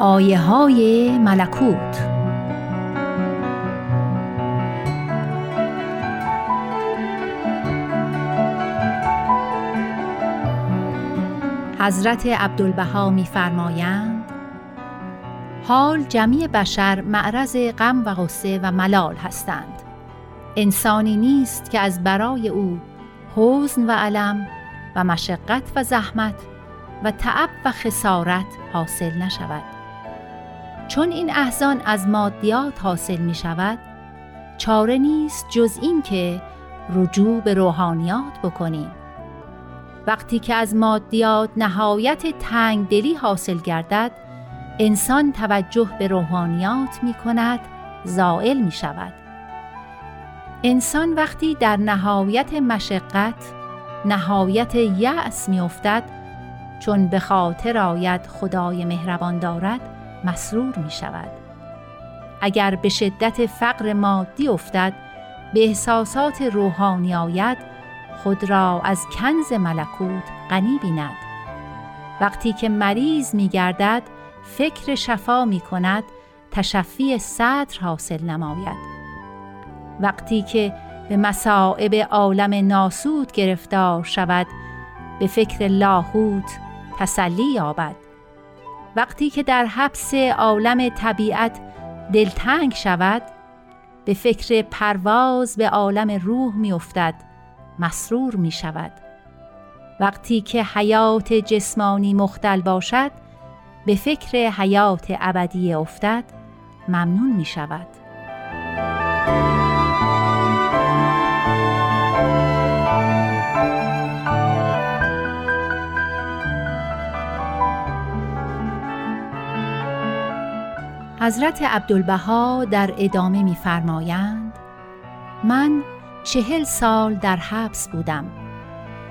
آیه های ملکوت. حضرت عبدالبها می‌فرمایند حال جمیع بشر معرض غم و غصه و ملال هستند. انسانی نیست که از برای او حزن و الم و مشقت و زحمت و تعب و خسارت حاصل نشود. چون این احزان از مادیات حاصل می شود، چاره نیست جز این که رجوع به روحانیات بکنیم. وقتی که از مادیات نهایت تنگ دلی حاصل گردد، انسان توجه به روحانیات می کند، زائل می شود. انسان وقتی در نهایت مشقت، نهایت یأس می افتد، چون به خاطر آید خدای مهربان دارد، مسرور می شود. اگر به شدت فقر مادی افتد، به احساسات روحانی آید، خود را از کنز ملکوت غنی بیند. وقتی که مریض می گردد، فکر شفا می کند، تشفی صدر حاصل نماید. وقتی که به مصائب عالم ناسود گرفتار شود، به فکر لاهوت تسلی یابد. وقتی که در حبس عالم طبیعت دلتنگ شود، به فکر پرواز به عالم روح می افتد، مسرور می شود. وقتی که حیات جسمانی مختل باشد، به فکر حیات ابدی افتد، ممنون می شود. حضرت عبدالبها در ادامه می فرمایند من 40 سال در حبس بودم،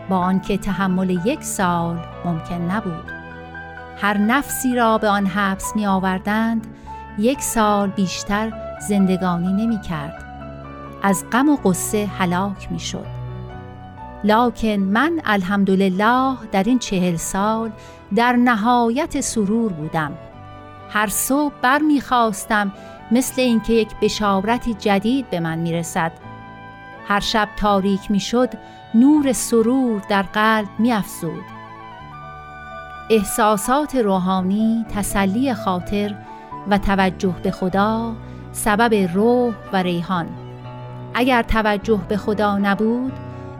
با آنکه تحمل 1 سال ممکن نبود. هر نفسی را به آن حبس می آوردند، 1 سال بیشتر زندگانی نمی کرد. از غم و غصه هلاک می شد. لکن من الحمدلله در این 40 سال در نهایت سرور بودم. هر صبح بر می خواستم مثل اینکه یک بشارت جدید به من می رسد. هر شب تاریک می شد، نور سرور در قلب می افزود. احساسات روحانی، تسلی خاطر و توجه به خدا سبب روح و ریحان. اگر توجه به خدا نبود،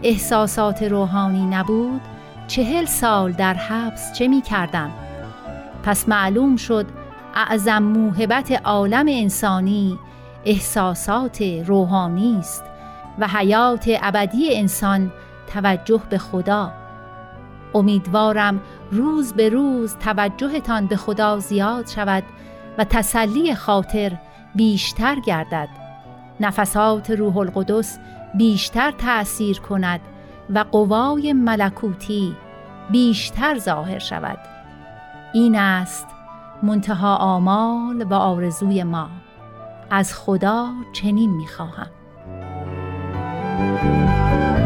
احساسات روحانی نبود، 40 سال در حبس چه می کردم؟ پس معلوم شد اعظم موهبت عالم انسانی احساسات روحانی است و حیات ابدی انسان توجه به خدا. امیدوارم روز به روز توجهتان به خدا زیاد شود و تسلی خاطر بیشتر گردد، نفسات روح القدس بیشتر تأثیر کند و قوای ملکوتی بیشتر ظاهر شود. این است منتها آمال و آرزوی ما. از خدا چنین می‌خواهم.